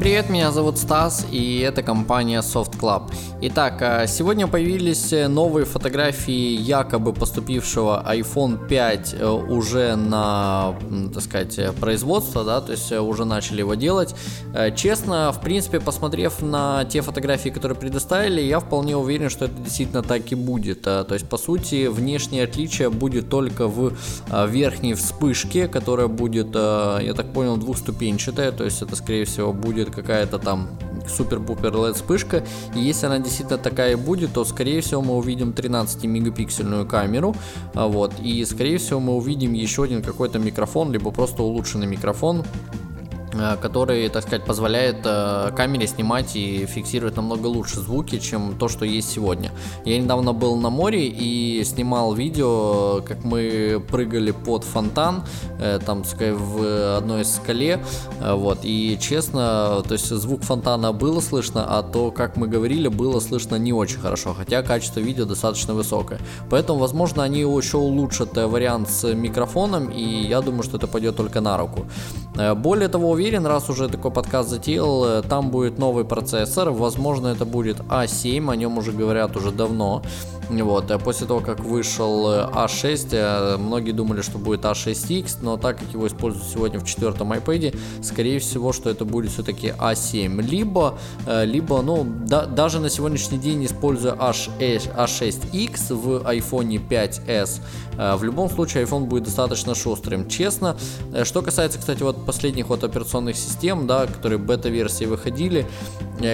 Всем привет, меня зовут Стас, и это компания SoftClub. Итак, сегодня появились новые фотографии якобы поступившего iPhone 5 уже на, так сказать, производство, да, то есть уже начали его делать. Честно, в принципе, посмотрев на те фотографии, которые предоставили, я вполне уверен, что это действительно так и будет. То есть, по сути, внешнее отличие будет только в верхней вспышке, которая будет, я так понял, двухступенчатая, то есть это, скорее всего, будет какая-то там супер-пупер LED вспышка. И если она действительно такая будет, то скорее всего мы увидим 13-мегапиксельную камеру, вот, и скорее всего мы увидим еще один какой-то микрофон, либо просто улучшенный микрофон, который, так сказать, позволяет камере снимать и фиксировать намного лучше звуки, чем то, что есть сегодня. Я недавно был на море и снимал видео, как мы прыгали под фонтан, там, в одной из скале, вот, и честно, то есть звук фонтана было слышно, а то, как мы говорили, было слышно не очень хорошо, хотя качество видео достаточно высокое. Поэтому, возможно, они еще улучшат вариант с микрофоном, и я думаю, что это пойдет только на руку. Более того, уверен, раз уже такой подкаст затеял, там будет новый процессор, возможно, это будет A7, о нем уже говорят уже давно. Вот, после того, как вышел A6, многие думали, что будет A6X, но так как его используют сегодня в 4-м iPad, скорее всего, что это будет все-таки A7. Либо ну, даже на сегодняшний день, используя A6X в iPhone 5s, в любом случае iPhone будет достаточно шустрым, честно. Что касается, кстати, вот последних вот операционных систем, да, которые бета-версии выходили,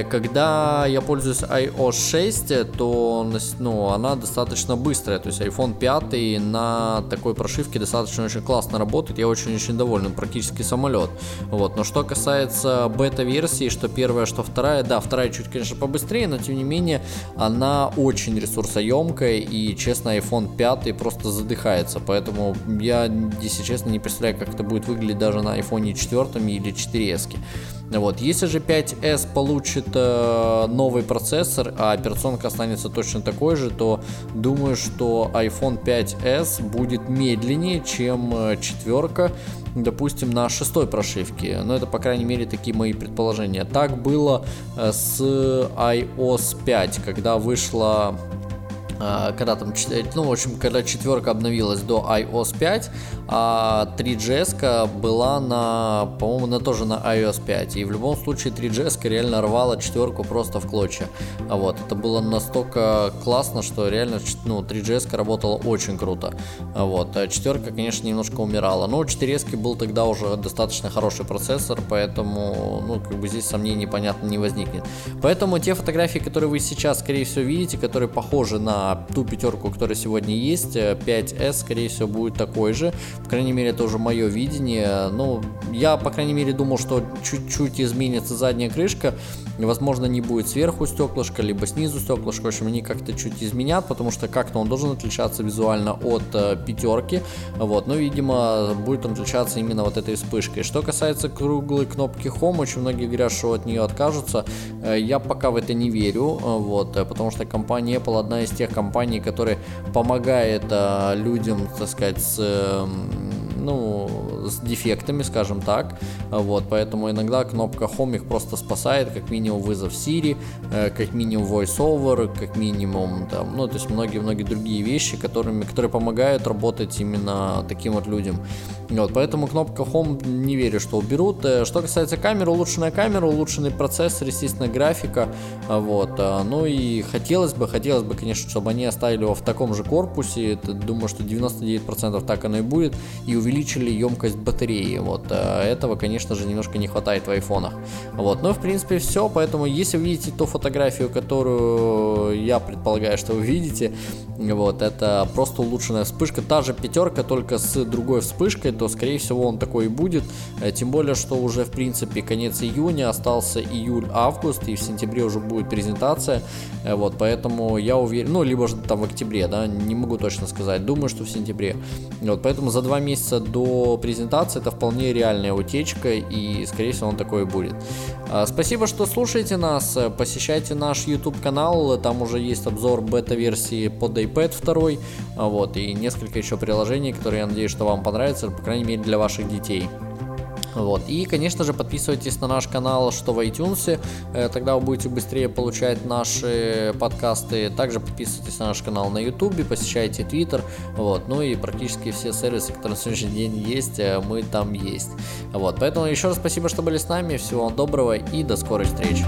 когда я пользуюсь iOS 6, то, ну, она достаточно быстрая, то есть iPhone 5 на такой прошивке достаточно очень классно работает, я очень-очень доволен, практически самолет, вот. Но что касается бета-версии, что первая, что вторая, да, вторая чуть, конечно, побыстрее, но тем не менее она очень ресурсоемкая, и, честно, iPhone 5 просто задыхается, поэтому я, если честно, не представляю, как это будет выглядеть даже на iPhone 4 или 4S. Вот. Если же 5S получит новый процессор, а операционка останется точно такой же, то думаю, что iPhone 5s будет медленнее, чем четверка, допустим, на 6-й прошивке. Но это, по крайней мере, такие мои предположения. Так было с iOS 5, когда вышла... когда четверка обновилась до iOS 5, а 3GS была на, по-моему, тоже на iOS 5. И в любом случае 3GS реально рвала четверку просто в клочья. Вот, это было настолько классно, что реально, ну, 3GS работала очень круто. Вот, а четверка, конечно, немножко умирала. Но у 4S был тогда уже достаточно хороший процессор, поэтому, ну, как бы здесь сомнений, понятно, не возникнет. Поэтому те фотографии, которые вы сейчас, скорее всего, видите, которые похожи на ту пятерку, которая сегодня есть, 5S, скорее всего, будет такой же. По крайней мере, это уже мое видение. Ну, я, по крайней мере, думал, что чуть-чуть изменится задняя крышка. Возможно, не будет сверху стеклышко, либо снизу стеклышко. В общем, они как-то чуть изменят, потому что как-то он должен отличаться визуально от пятерки. Вот, но, видимо, будет он отличаться именно вот этой вспышкой. Что касается круглой кнопки Home, очень многие говорят, что от нее откажутся. Я пока в это не верю, вот, потому что компания Apple одна из тех компаний, которые помогает людям, так сказать, с дефектами, скажем так, вот, поэтому иногда кнопка Home их просто спасает, как минимум вызов Siri, как минимум VoiceOver, как минимум там, ну, то есть многие-многие другие вещи, которые помогают работать именно таким вот людям, вот, поэтому кнопка Home не верю, что уберут. Что касается камеры, улучшенный процессор, естественно, графика, вот, ну и хотелось бы, конечно, чтобы они оставили его в таком же корпусе, это, думаю, что 99% так оно и будет, и увеличили емкость батареи, вот, этого, конечно же, немножко не хватает в айфонах, вот, но, в принципе, все, поэтому, если вы видите ту фотографию, которую я предполагаю, что вы видите, вот, это просто улучшенная вспышка, та же пятерка, только с другой вспышкой, то, скорее всего, он такой и будет, тем более, что уже, в принципе, конец июня, остался июль-август, и в сентябре уже будет презентация, вот, поэтому я уверен, ну, либо же там в октябре, да, не могу точно сказать, думаю, что в сентябре, вот, поэтому за 2 месяца до презентации это вполне реальная утечка, и, скорее всего, он такой и будет. Спасибо, что слушаете нас. Посещайте наш YouTube канал, там уже есть обзор бета-версии под iPad 2, вот, и несколько еще приложений, которые, я надеюсь, что вам понравятся, по крайней мере, для ваших детей. Вот. И, конечно же, подписывайтесь на наш канал, что в iTunes, тогда вы будете быстрее получать наши подкасты. Также подписывайтесь на наш канал на YouTube, посещайте Twitter, вот. Ну и практически все сервисы, которые на сегодняшний день есть, мы там есть. Вот. Поэтому еще раз спасибо, что были с нами, всего вам доброго и до скорой встречи.